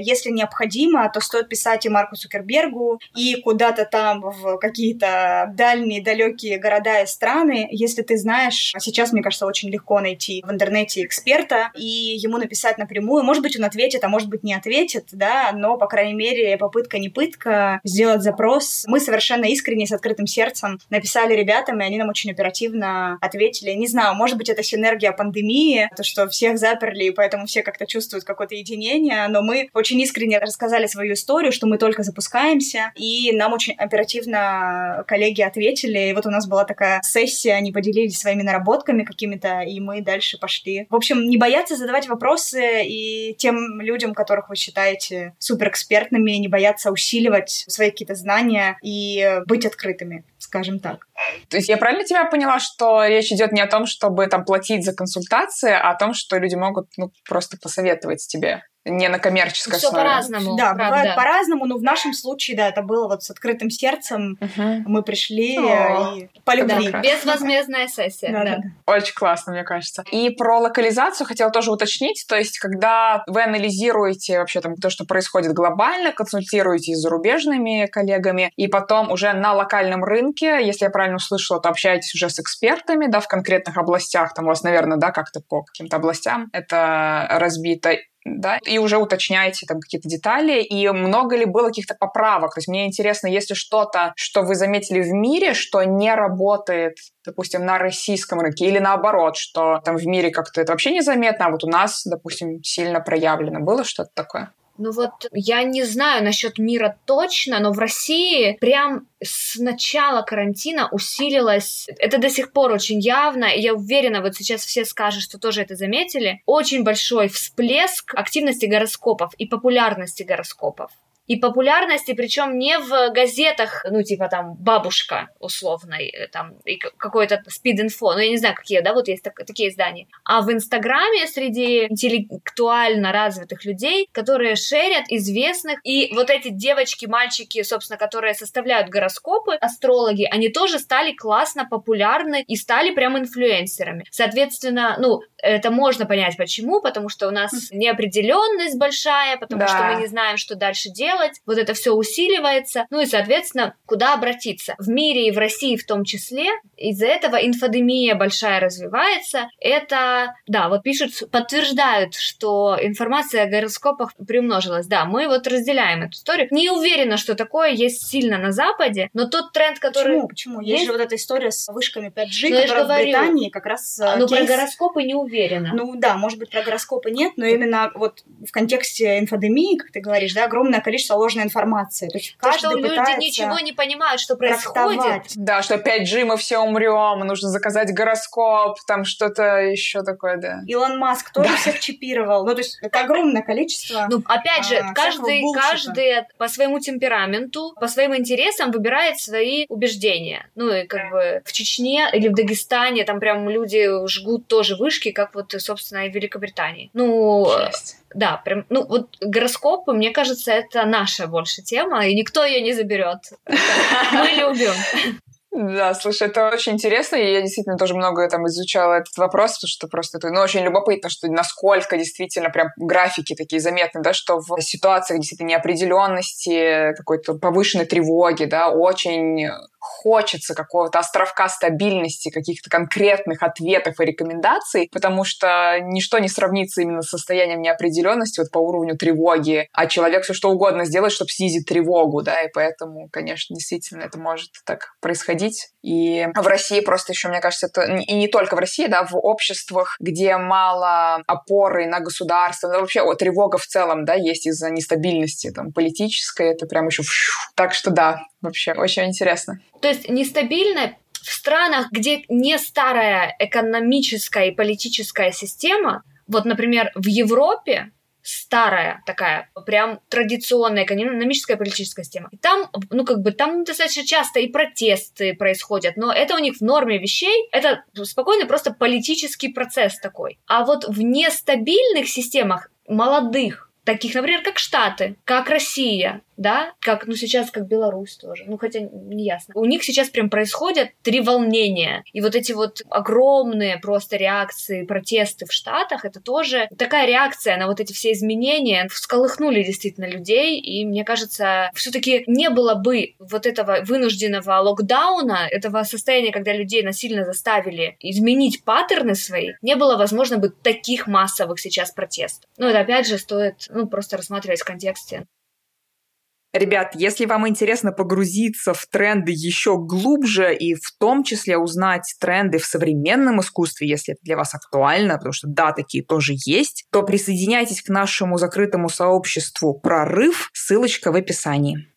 если необходимо, то стоит писать и Марку Цукербергу, и куда-то там в какие-то дальние, далекие города и страны, если ты знаешь, сейчас мне кажется, очень легко найти в интернете эксперта и ему написать напрямую. Может быть, он ответит, а может быть, не ответит, да, но, по крайней мере, попытка не пытка, сделать запрос. Мы совершенно искренне, с открытым сердцем написали ребятам, и они нам очень оперативно ответили. Не знаю, может быть, это синергия пандемии, то, что всех заперли, и поэтому все как-то чувствуют какое-то единение, но мы очень искренне рассказали свою историю, что мы только запускаемся, и нам очень оперативно коллеги ответили. И вот у нас была такая сессия, они поделились своими наработками какими-то, и мы дальше пошли. В общем, не бояться задавать вопросы и тем людям, которых вы считаете суперэкспертными, не бояться усиливать свои какие-то знания и быть открытыми, скажем так. То есть я правильно тебя поняла, что речь идет не о том, чтобы там платить за консультации, а о том, что люди могут просто посоветовать тебе? Не на коммерческой основе. Все по-разному. Да, бывает по-разному, но в нашем случае, да, это было вот с открытым сердцем. Мы пришли и по любви. Да, безвозмездная сессия. Да. Очень классно, мне кажется. И про локализацию хотела тоже уточнить. То есть, когда вы анализируете вообще там то, что происходит глобально, консультируетесь с зарубежными коллегами, и потом уже на локальном рынке, если я правильно услышала, то общаетесь уже с экспертами, да, в конкретных областях. Там у вас, наверное, да, как-то по каким-то областям это разбито. да, и уже уточняете там какие-то детали, и много ли было каких-то поправок. То есть мне интересно, есть ли что-то, что вы заметили в мире, что не работает, допустим, на российском рынке, или наоборот, что там в мире как-то это вообще незаметно, а вот у нас, допустим, сильно проявлено. Было что-то такое? Ну вот я не знаю насчет мира точно, но в России прям с начала карантина усилилось, это до сих пор очень явно, и я уверена, вот сейчас все скажут, что тоже это заметили, очень большой всплеск активности гороскопов и популярности гороскопов. И популярности, причем не в газетах, ну, типа там «Бабушка» условной, там, и какой-то «Спид-инфо», ну, я не знаю, какие, да, вот есть такие издания, а в Инстаграме среди интеллектуально развитых людей, которые шерят известных, и вот эти девочки, мальчики, собственно, которые составляют гороскопы, астрологи, они тоже стали классно популярны и стали прям инфлюенсерами. Соответственно, ну, это можно понять, почему, потому что у нас неопределенность большая, потому что мы не знаем, что дальше делать, вот это все усиливается, ну и, соответственно, куда обратиться. В мире и в России в том числе из-за этого инфодемия большая развивается. Это, да, вот пишут, подтверждают, что информация о гороскопах приумножилась. Да, мы вот разделяем эту историю. Не уверена, что такое есть сильно на Западе, но тот тренд, который... Почему? Есть же вот эта история с вышками 5G, но которая в Британии как раз... Ну, кейс... про гороскопы не уверена. Ну, да, может быть, про гороскопы нет, но именно вот в контексте инфодемии, как ты говоришь, да, огромное количество ложной информации. То есть каждый что люди ничего не понимают, что происходит. Да, что 5G мы все умрем, нужно заказать гороскоп, там что-то еще такое, да. Илон Маск тоже всех чипировал. Ну, то есть это огромное количество. Ну, опять же, каждый по своему темпераменту, по своим интересам выбирает свои убеждения. Ну, и как бы в Чечне или в Дагестане там прям люди жгут тоже вышки, как вот, собственно, и в Великобритании. Ну, жесть. Да, прям, ну вот гороскопы, мне кажется, это наша больше тема, и никто ее не заберет. Мы любим. Да, слушай, это очень интересно, и я действительно тоже много там изучала этот вопрос, потому что просто это, ну, очень любопытно, что насколько действительно прям графики такие заметны, да, что в ситуациях действительно неопределенности, какой-то повышенной тревоги, да, очень хочется какого-то островка стабильности, каких-то конкретных ответов и рекомендаций, потому что ничто не сравнится именно с состоянием неопределенности вот по уровню тревоги, а человек все что угодно сделает, чтобы снизить тревогу, да, и поэтому, конечно, действительно это может так происходить. И в России просто еще, мне кажется, это и не только в России, да, в обществах, где мало опоры на государство, да, вообще тревога в целом, да, есть из-за нестабильности там политической, это прям еще так что да, вообще очень интересно. То есть нестабильно в странах, где не старая экономическая и политическая система, вот, например, в Европе старая такая, прям традиционная экономическая и политическая система. И там, ну, как бы, там достаточно часто и протесты происходят, но это у них в норме вещей, это спокойный просто политический процесс такой. А вот в нестабильных системах молодых, таких, например, как Штаты, как Россия, да, как, ну, сейчас, как Беларусь тоже, ну, хотя не ясно. У них сейчас прям происходят три волнения, и вот эти вот огромные просто реакции, протесты в Штатах, это тоже такая реакция на вот эти все изменения, всколыхнули действительно людей, и, мне кажется, все-таки не было бы вот этого вынужденного локдауна, этого состояния, когда людей насильно заставили изменить паттерны свои, не было, возможно, бы таких массовых сейчас протестов. Ну, это, опять же, стоит, ну, просто рассматривать в контексте. Ребят, если вам интересно погрузиться в тренды еще глубже и в том числе узнать тренды в современном искусстве, если это для вас актуально, потому что да, такие тоже есть, то присоединяйтесь к нашему закрытому сообществу «Прорыв», ссылочка в описании.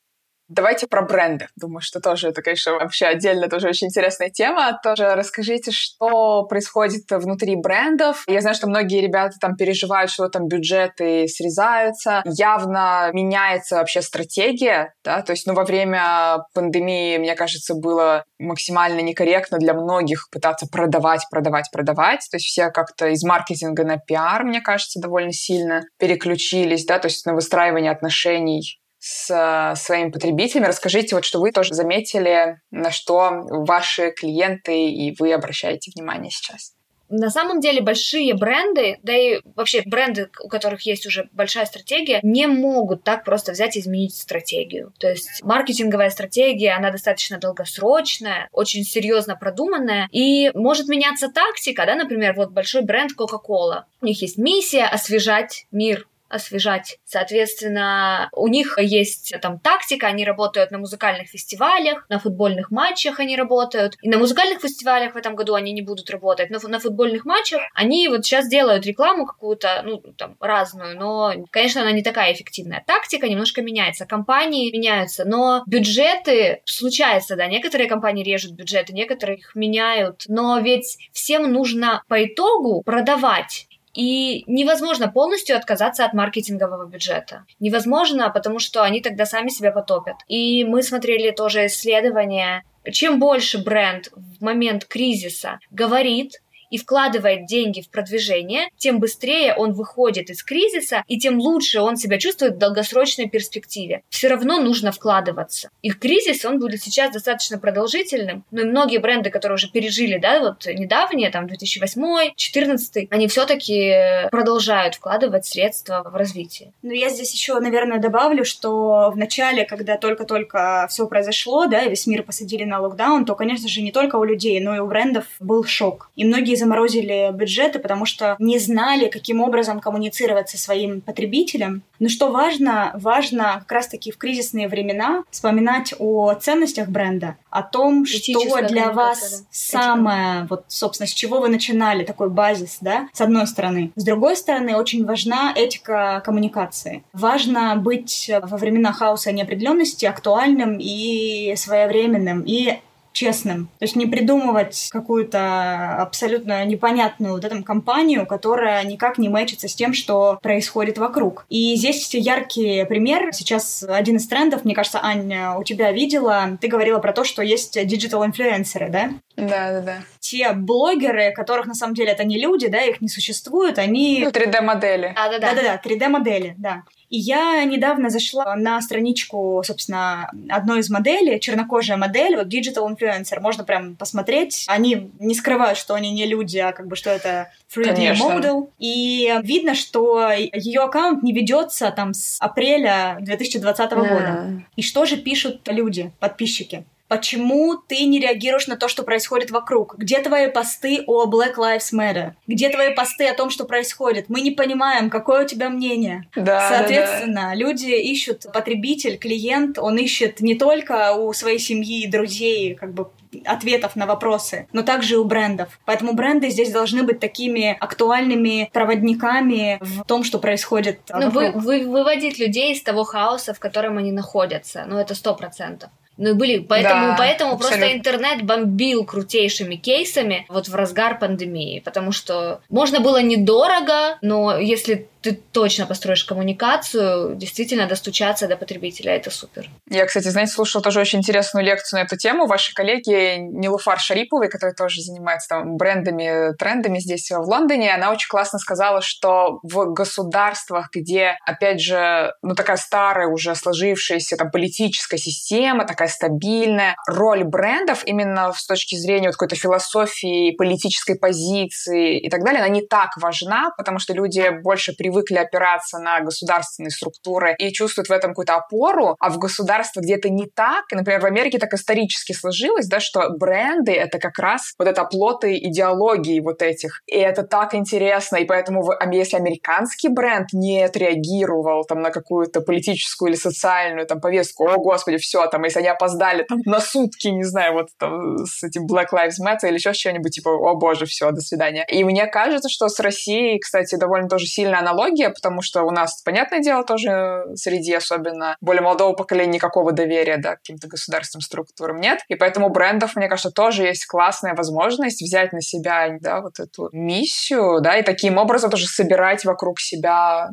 Давайте про бренды. Думаю, что тоже это, конечно, вообще отдельно тоже очень интересная тема. Тоже расскажите, что происходит внутри брендов. Я знаю, что многие ребята там переживают, что там бюджеты срезаются. Явно меняется вообще стратегия, да, то есть, ну, во время пандемии, мне кажется, было максимально некорректно для многих пытаться продавать. То есть все как-то из маркетинга на пиар, мне кажется, довольно сильно переключились, да, то есть на выстраивание отношений с своими потребителями. Расскажите, вот что вы тоже заметили, на что ваши клиенты и вы обращаете внимание сейчас. На самом деле большие бренды, да и вообще бренды, у которых есть уже большая стратегия, не могут так просто взять и изменить стратегию. То есть маркетинговая стратегия, она достаточно долгосрочная, очень серьезно продуманная, и может меняться тактика, да, например, вот большой бренд Coca-Cola. У них есть миссия освежать мир. освежать. Соответственно, у них есть там тактика, они работают на музыкальных фестивалях, на футбольных матчах они работают. И на музыкальных фестивалях в этом году они не будут работать, но на футбольных матчах они вот сейчас делают рекламу какую-то, ну, там, разную, но, конечно, она не такая эффективная. Тактика немножко меняется, компании меняются, но бюджеты случаются, да, некоторые компании режут бюджеты, некоторые их меняют, но ведь всем нужно по итогу продавать. И невозможно полностью отказаться от маркетингового бюджета. Невозможно, потому что они тогда сами себя потопят. И мы смотрели тоже исследование. Чем больше бренд в момент кризиса говорит и вкладывает деньги в продвижение, тем быстрее он выходит из кризиса, и тем лучше он себя чувствует в долгосрочной перспективе. Все равно нужно вкладываться. И кризис, он будет сейчас достаточно продолжительным, но и многие бренды, которые уже пережили, да, вот недавние, там, 2008, 2014, они все-таки продолжают вкладывать средства в развитие. Но я здесь еще, наверное, добавлю, что в начале, когда только-только все произошло, да, и весь мир посадили на локдаун, то, конечно же, не только у людей, но и у брендов был шок. И многие заморозили бюджеты, потому что не знали, каким образом коммуницировать со своим потребителем. Но что важно, важно как раз-таки в кризисные времена вспоминать о ценностях бренда, о том, что для вас самое, вот, собственно, с чего вы начинали, такой базис, да, с одной стороны. С другой стороны, очень важна этика коммуникации. Важно быть во времена хаоса и неопределенности актуальным и своевременным, и честным. То есть не придумывать какую-то абсолютно непонятную вот эту компанию, которая никак не мэчится с тем, что происходит вокруг. И здесь яркий пример. Сейчас один из трендов, мне кажется, Аня, у тебя видела. Ты говорила про то, что есть диджитал-инфлюенсеры, да? Да. Те блогеры, которых на самом деле это не люди, да, их не существует, они... Ну, 3D-модели. Да, 3D-модели, да. И я недавно зашла на страничку, собственно, одной из моделей, чернокожая модель, вот Digital Influencer, можно прям посмотреть. Они не скрывают, что они не люди, а как бы что это 3D-модел. И видно, что ее аккаунт не ведется там с апреля 2020 года. И что же пишут люди, подписчики? Почему ты не реагируешь на то, что происходит вокруг? Где твои посты о Black Lives Matter? Где твои посты о том, что происходит? Мы не понимаем, какое у тебя мнение. Да, соответственно, да. Люди ищут, потребитель, клиент, он ищет не только у своей семьи и друзей, как бы, ответов на вопросы, но также и у брендов. Поэтому бренды здесь должны быть такими актуальными проводниками в том, что происходит вокруг. Ну, выводить людей из того хаоса, в котором они находятся. Ну, это 100%. Ну и были, поэтому просто интернет бомбил крутейшими кейсами вот в разгар пандемии, потому что можно было недорого, но если ты точно построишь коммуникацию, действительно достучаться до потребителя, это супер. Я, кстати, знаете, слушала тоже очень интересную лекцию на эту тему вашей коллеги Нелуфар Шариповой, которая тоже занимается там брендами, трендами здесь в Лондоне. Она очень классно сказала, что в государствах, где, опять же, ну такая старая уже сложившаяся там политическая система, такая стабильная, роль брендов именно с точки зрения вот какой-то философии, политической позиции и так далее, она не так важна, потому что люди больше привыкли опираться на государственные структуры и чувствуют в этом какую-то опору, а в государстве где-то не так. И, например, в Америке так исторически сложилось, да, что бренды — это как раз вот это оплоты идеологии вот этих. И это так интересно. И поэтому если американский бренд не отреагировал там на какую-то политическую или социальную там повестку, о, господи, все, там, если они опоздали там на сутки, не знаю, вот там с этим Black Lives Matter или еще с чем-нибудь, типа, о, боже, все, до свидания. И мне кажется, что с Россией, кстати, довольно тоже сильно аналогия, потому что у нас, понятное дело, тоже среди особенно более молодого поколения никакого доверия, да, к каким-то государственным структурам нет, и поэтому брендов, мне кажется, тоже есть классная возможность взять на себя, да, вот эту миссию, да, и таким образом тоже собирать вокруг себя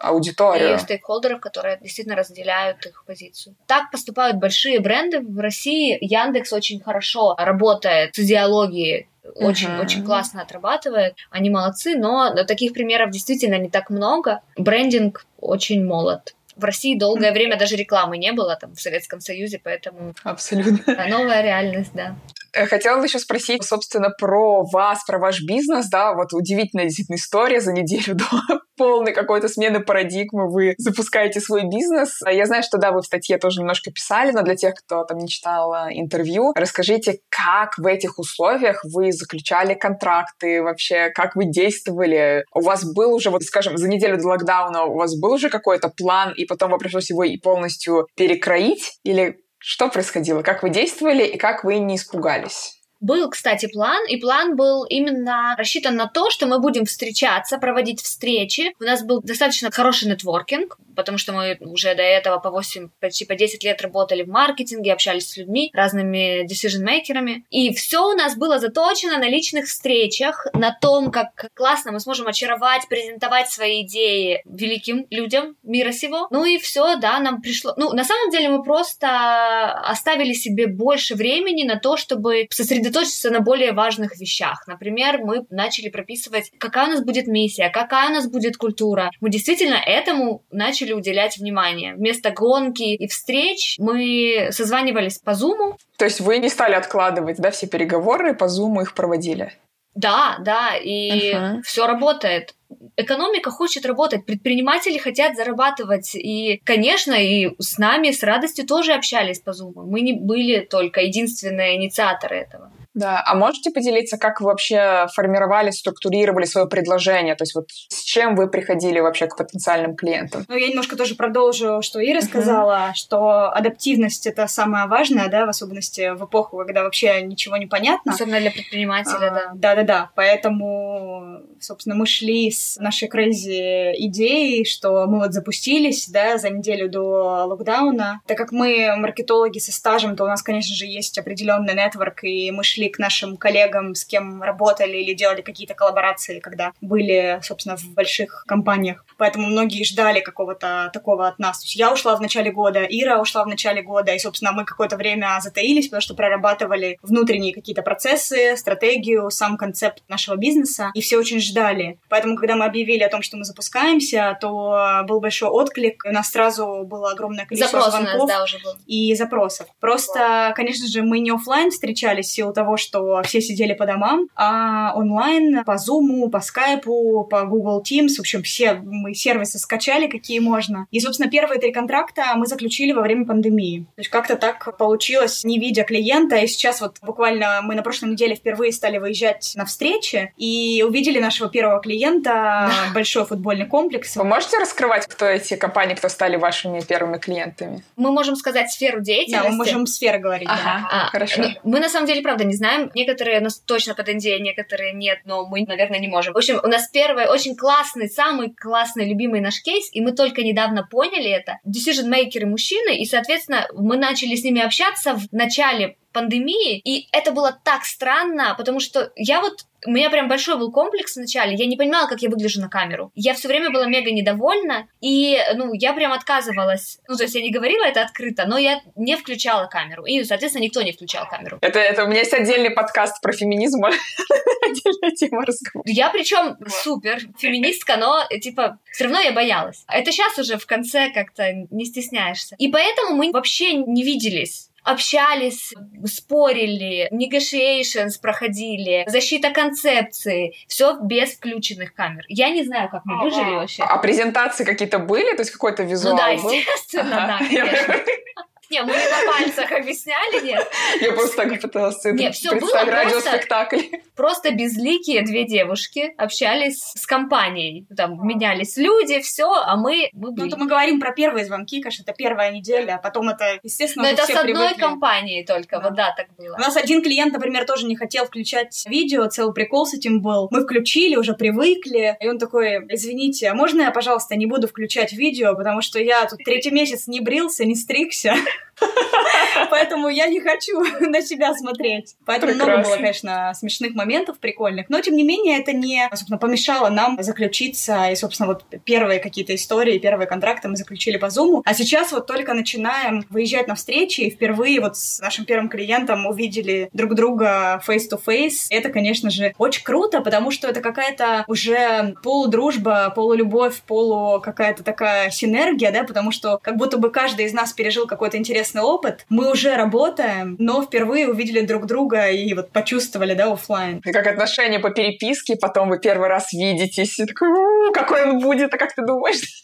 аудиторию. И стейкхолдеров, которые действительно разделяют их позицию. Так поступают большие бренды в России. Яндекс очень хорошо работает с идеологией, очень классно отрабатывает, они молодцы, но таких примеров действительно не так много. Брендинг очень молод. В России долгое время даже рекламы не было, там, в Советском Союзе, поэтому... Абсолютно. Новая реальность, да. Хотела еще спросить, собственно, про вас, про ваш бизнес, да, вот удивительная действительно история за неделю до полной какой-то смены парадигмы вы запускаете свой бизнес. Я знаю, что да, вы в статье тоже немножко писали, но для тех, кто там не читал интервью, расскажите, как в этих условиях вы заключали контракты вообще, как вы действовали. У вас был уже, вот скажем, за неделю до локдауна у вас был уже какой-то план, и потом вам пришлось его и полностью перекроить? Или что происходило? Как вы действовали и как вы не испугались? Был, кстати, план, и план был именно рассчитан на то, что мы будем встречаться, проводить встречи. У нас был достаточно хороший нетворкинг, потому что мы уже до этого по 8, почти по 10 лет работали в маркетинге, общались с людьми, разными decision-мейкерами. И все у нас было заточено на личных встречах, на том, как классно мы сможем очаровать, презентовать свои идеи великим людям мира сего. Ну и все, да, нам пришло... Ну, на самом деле мы просто оставили себе больше времени на то, чтобы сосредоточиться на более важных вещах. Например, мы начали прописывать, какая у нас будет миссия, какая у нас будет культура. Мы действительно этому начали уделять внимание. Вместо гонки и встреч мы созванивались по Zoom. То есть вы не стали откладывать, да, все переговоры, по Zoom их проводили? Да, и все работает. Экономика хочет работать, предприниматели хотят зарабатывать. И, конечно, и с нами с радостью тоже общались по Zoom. Мы не были только единственные инициаторы этого. Да, а можете поделиться, как вы вообще формировали, структурировали свое предложение? То есть вот с чем вы приходили вообще к потенциальным клиентам? Ну, я немножко тоже продолжу, что Ира сказала, что адаптивность — это самое важное, да, в особенности в эпоху, когда вообще ничего не понятно. Особенно для предпринимателя, да. Да-да-да, поэтому, собственно, мы шли с нашей crazy идеей, что мы вот запустились, да, за неделю до локдауна. Так как мы маркетологи со стажем, то у нас, конечно же, есть определенный нетворк, и мы шли к нашим коллегам, с кем работали или делали какие-то коллаборации, когда были, собственно, в больших компаниях. Поэтому многие ждали какого-то такого от нас. То есть я ушла в начале года, Ира ушла в начале года, и, собственно, мы какое-то время затаились, потому что прорабатывали внутренние какие-то процессы, стратегию, сам концепт нашего бизнеса, и все очень ждали. Поэтому, когда мы объявили о том, что мы запускаемся, то был большой отклик, у нас сразу было огромное количество звонков и запросов. Просто, конечно же, мы не офлайн встречались в силу того, что все сидели по домам, а онлайн, по Zoom, по Skype, по Google Teams, в общем, все мы сервисы скачали, какие можно. И, собственно, первые 3 контракта мы заключили во время пандемии. То есть как-то так получилось, не видя клиента, и сейчас вот буквально мы на прошлой неделе впервые стали выезжать на встречи и увидели нашего первого клиента, большой футбольный комплекс. Вы можете раскрывать, кто эти компании, кто стали вашими первыми клиентами? Мы можем сказать сферу деятельности. Да, мы можем сферы говорить. Ага, да. Хорошо. Мы на самом деле, правда, не знаем. Некоторые у нас точно под NDA, некоторые нет, но мы, наверное, не можем. В общем, у нас первый очень классный, самый классный, любимый наш кейс, и мы только недавно поняли это. Decision-мейкеры мужчины, и, соответственно, мы начали с ними общаться в начале пандемии, и это было так странно, потому что у меня прям большой был комплекс вначале, я не понимала, как я выгляжу на камеру. Я все время была мега недовольна, и, я прям отказывалась. То есть я не говорила это открыто, но я не включала камеру, и, соответственно, никто не включал камеру. Это у меня есть отдельный подкаст про феминизм, отдельная тема разговора. Я причем супер феминистка, но, все равно я боялась. Это сейчас уже в конце как-то не стесняешься. И поэтому мы вообще не виделись. Общались, спорили, negotiations проходили, защита концепции, все без включенных камер. Я не знаю, как мы выжили вообще. А презентации какие-то были? То есть какой-то визуал был? Естественно, да, конечно. Не, мы на пальцах объясняли, нет. Я просто так пыталась представить радиоспектакль. Просто безликие 2 девушки общались с компанией. Там менялись люди, все, а мы... то мы говорим про первые звонки, конечно, это первая неделя, а потом это, естественно, но это все с одной привыкли. Компанией только, так было. У нас один клиент, например, тоже не хотел включать видео, целый прикол с этим был. Мы включили, уже привыкли, и он такой: извините, а можно я, пожалуйста, не буду включать видео, потому что я тут 3-й месяц не брился, не стригся. Поэтому я не хочу на себя смотреть. Поэтому много было, конечно, смешных моментов, прикольных. Но, тем не менее, это не, собственно, помешало нам заключиться. И, собственно, вот первые какие-то истории, первые контракты мы заключили по Zoom. А сейчас вот только начинаем выезжать на встречи. И впервые вот с нашим первым клиентом увидели друг друга face-to-face. Это, конечно же, очень круто, потому что это какая-то уже полудружба, полулюбовь, какая-то такая синергия, да, потому что как будто бы каждый из нас пережил какой-то интересный опыт. Мы уже работаем, но впервые увидели друг друга и вот почувствовали, да, офлайн. И как отношения по переписке, потом вы первый раз видитесь, и такой: какой он будет, а как ты думаешь?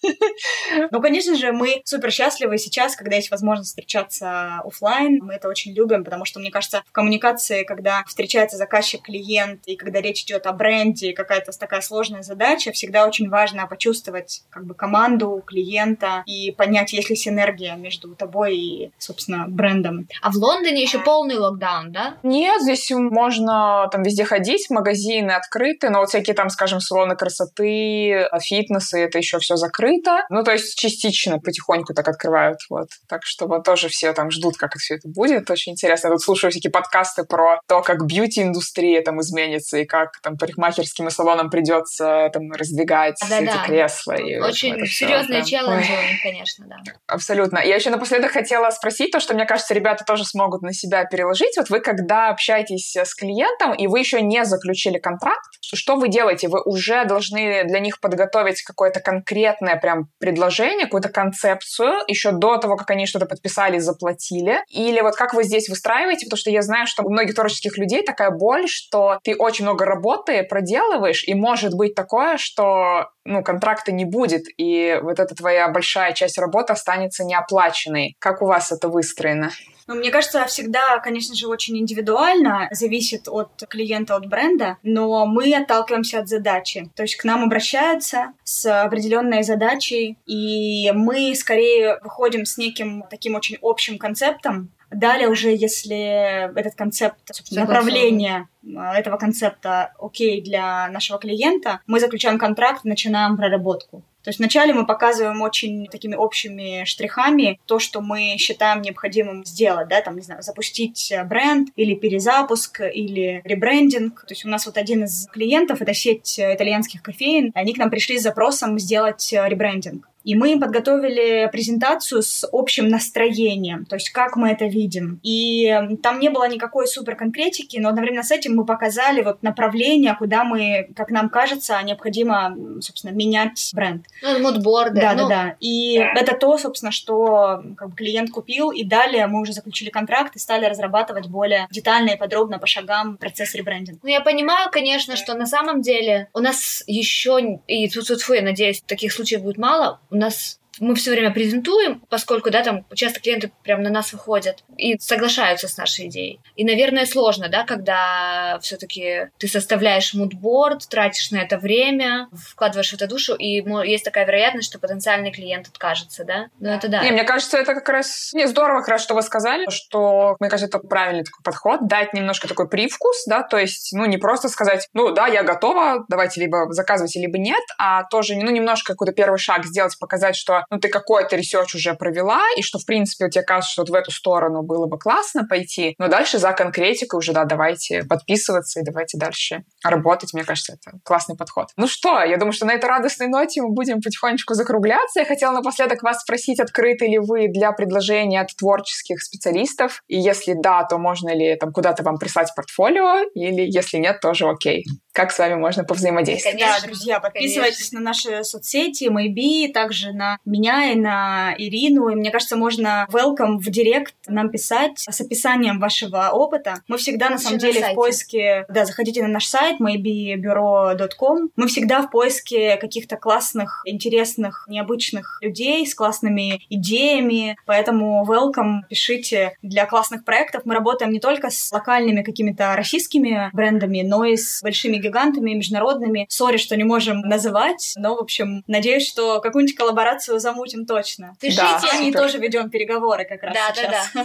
Ну, конечно же, мы супер счастливы сейчас, когда есть возможность встречаться офлайн. Мы это очень любим, потому что, мне кажется, в коммуникации, когда встречается заказчик, клиент, и когда речь идет о бренде, и какая-то такая сложная задача, всегда очень важно почувствовать как бы команду, клиента и понять, есть ли синергия между тобой и, собственно, брендом. А в Лондоне еще полный локдаун, да? Нет, здесь можно там везде ходить, магазины открыты, но вот всякие там, скажем, салоны красоты, фитнесы, это еще все закрыто. Ну, то есть частично, потихоньку так открывают, вот. Так что вот тоже все там ждут, как все это будет. Очень интересно. Я тут слушаю всякие подкасты про то, как бьюти-индустрия там изменится и как там парикмахерским и салонам придется там раздвигать эти кресла. И очень вот серьезные челленджи, конечно, да. Абсолютно. Я еще напоследок хотела спросить то, что, мне кажется, ребята тоже смогут на себя переложить. Вот вы, когда общаетесь с клиентом, и вы еще не заключили контракт, что вы делаете? Вы уже должны для них подготовить какое-то конкретное прям предложение, какую-то концепцию еще до того, как они что-то подписали, заплатили? Или вот как вы здесь выстраиваете? Потому что я знаю, что у многих творческих людей такая боль, что ты очень много работы проделываешь, и может быть такое, что ну, контракта не будет, и вот эта твоя большая часть работы останется неоплаченной. Как у вас это выстроено? Ну, мне кажется, всегда, конечно же, очень индивидуально, зависит от клиента, от бренда, но мы отталкиваемся от задачи. То есть к нам обращаются с определенной задачей, и мы скорее выходим с неким таким очень общим концептом. Далее уже, если этот концепт, направление этого концепта окей для нашего клиента, мы заключаем контракт, начинаем проработку. То есть вначале мы показываем очень такими общими штрихами то, что мы считаем необходимым сделать, да, там, не знаю, запустить бренд или перезапуск, или ребрендинг. То есть у нас вот один из клиентов, это сеть итальянских кофеен, они к нам пришли с запросом сделать ребрендинг. И мы подготовили презентацию с общим настроением, то есть как мы это видим. И там не было никакой суперконкретики, но одновременно с этим мы показали вот направление, куда мы, как нам кажется, необходимо, собственно, менять бренд. Ну, мудборды. Да. И это то, собственно, что как бы, клиент купил, и далее мы уже заключили контракт и стали разрабатывать более детально и подробно по шагам процесс ребрендинга. Ну, я понимаю, конечно, что на самом деле у нас еще, и я надеюсь, таких случаев будет мало, у нас мы все время презентуем, поскольку, да, там часто клиенты прям на нас выходят и соглашаются с нашей идеей. И, наверное, сложно, да, когда все-таки ты составляешь мудборд, тратишь на это время, вкладываешь в это душу, и есть такая вероятность, что потенциальный клиент откажется, да? Но это да. Не, мне кажется, это как раз... Не, здорово, как раз, что вы сказали, что, мне кажется, это правильный такой подход, дать немножко такой привкус, да, то есть, ну, не просто сказать, ну, да, я готова, давайте либо заказывайте, либо нет, а тоже, ну, немножко какой-то первый шаг сделать, показать, что ну, ты какой-то ресерч уже провела, и что, в принципе, тебе кажется, что вот в эту сторону было бы классно пойти, но дальше за конкретикой уже, да, давайте подписываться и давайте дальше работать. Мне кажется, это классный подход. Ну что, я думаю, что на этой радостной ноте мы будем потихонечку закругляться. Я хотела напоследок вас спросить, открыты ли вы для предложений от творческих специалистов, и если да, то можно ли там куда-то вам прислать портфолио, или если нет, тоже окей. Как с вами можно повзаимодействовать? Конечно, да, друзья, подписывайтесь на наши соцсети, Maybe, также на меня и на Ирину. И мне кажется, можно welcome в директ нам писать с описанием вашего опыта. Мы всегда, на самом деле, в поиске... Да, заходите на наш сайт maybebureau.com. Мы всегда в поиске каких-то классных, интересных, необычных людей с классными идеями. Поэтому welcome, пишите для классных проектов. Мы работаем не только с локальными какими-то российскими брендами, но и с большими гигантами, международными. Сори, что не можем называть, но, в общем, надеюсь, что какую-нибудь коллаборацию замутим точно. Пишите, они тоже ведем переговоры как раз сейчас. Да.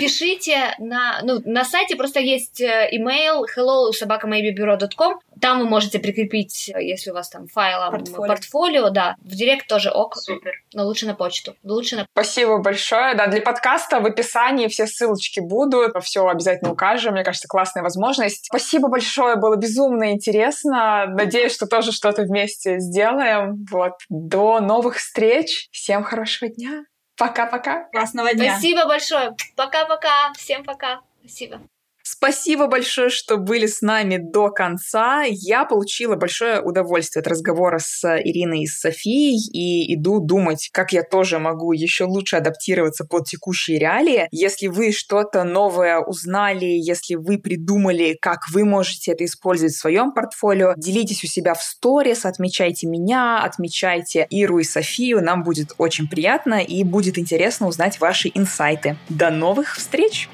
Пишите на сайте просто есть email hello@maybebureau.com. Там вы можете прикрепить, если у вас там файл, портфолио, да. В директ тоже ок. Супер. Но лучше на почту. Спасибо большое. Да, для подкаста в описании все ссылочки будут. Все обязательно укажем. Мне кажется, классная возможность. Спасибо большое. Было безумно интересно. Надеюсь, что тоже что-то вместе сделаем. Вот. До новых встреч. Всем хорошего дня. Пока-пока. Классного дня. Спасибо большое. Пока-пока. Всем пока. Спасибо. Спасибо большое, что были с нами до конца. Я получила большое удовольствие от разговора с Ириной и Софией и иду думать, как я тоже могу еще лучше адаптироваться под текущие реалии. Если вы что-то новое узнали, если вы придумали, как вы можете это использовать в своем портфолио, делитесь у себя в сторис, отмечайте меня, отмечайте Иру и Софию. Нам будет очень приятно и будет интересно узнать ваши инсайты. До новых встреч!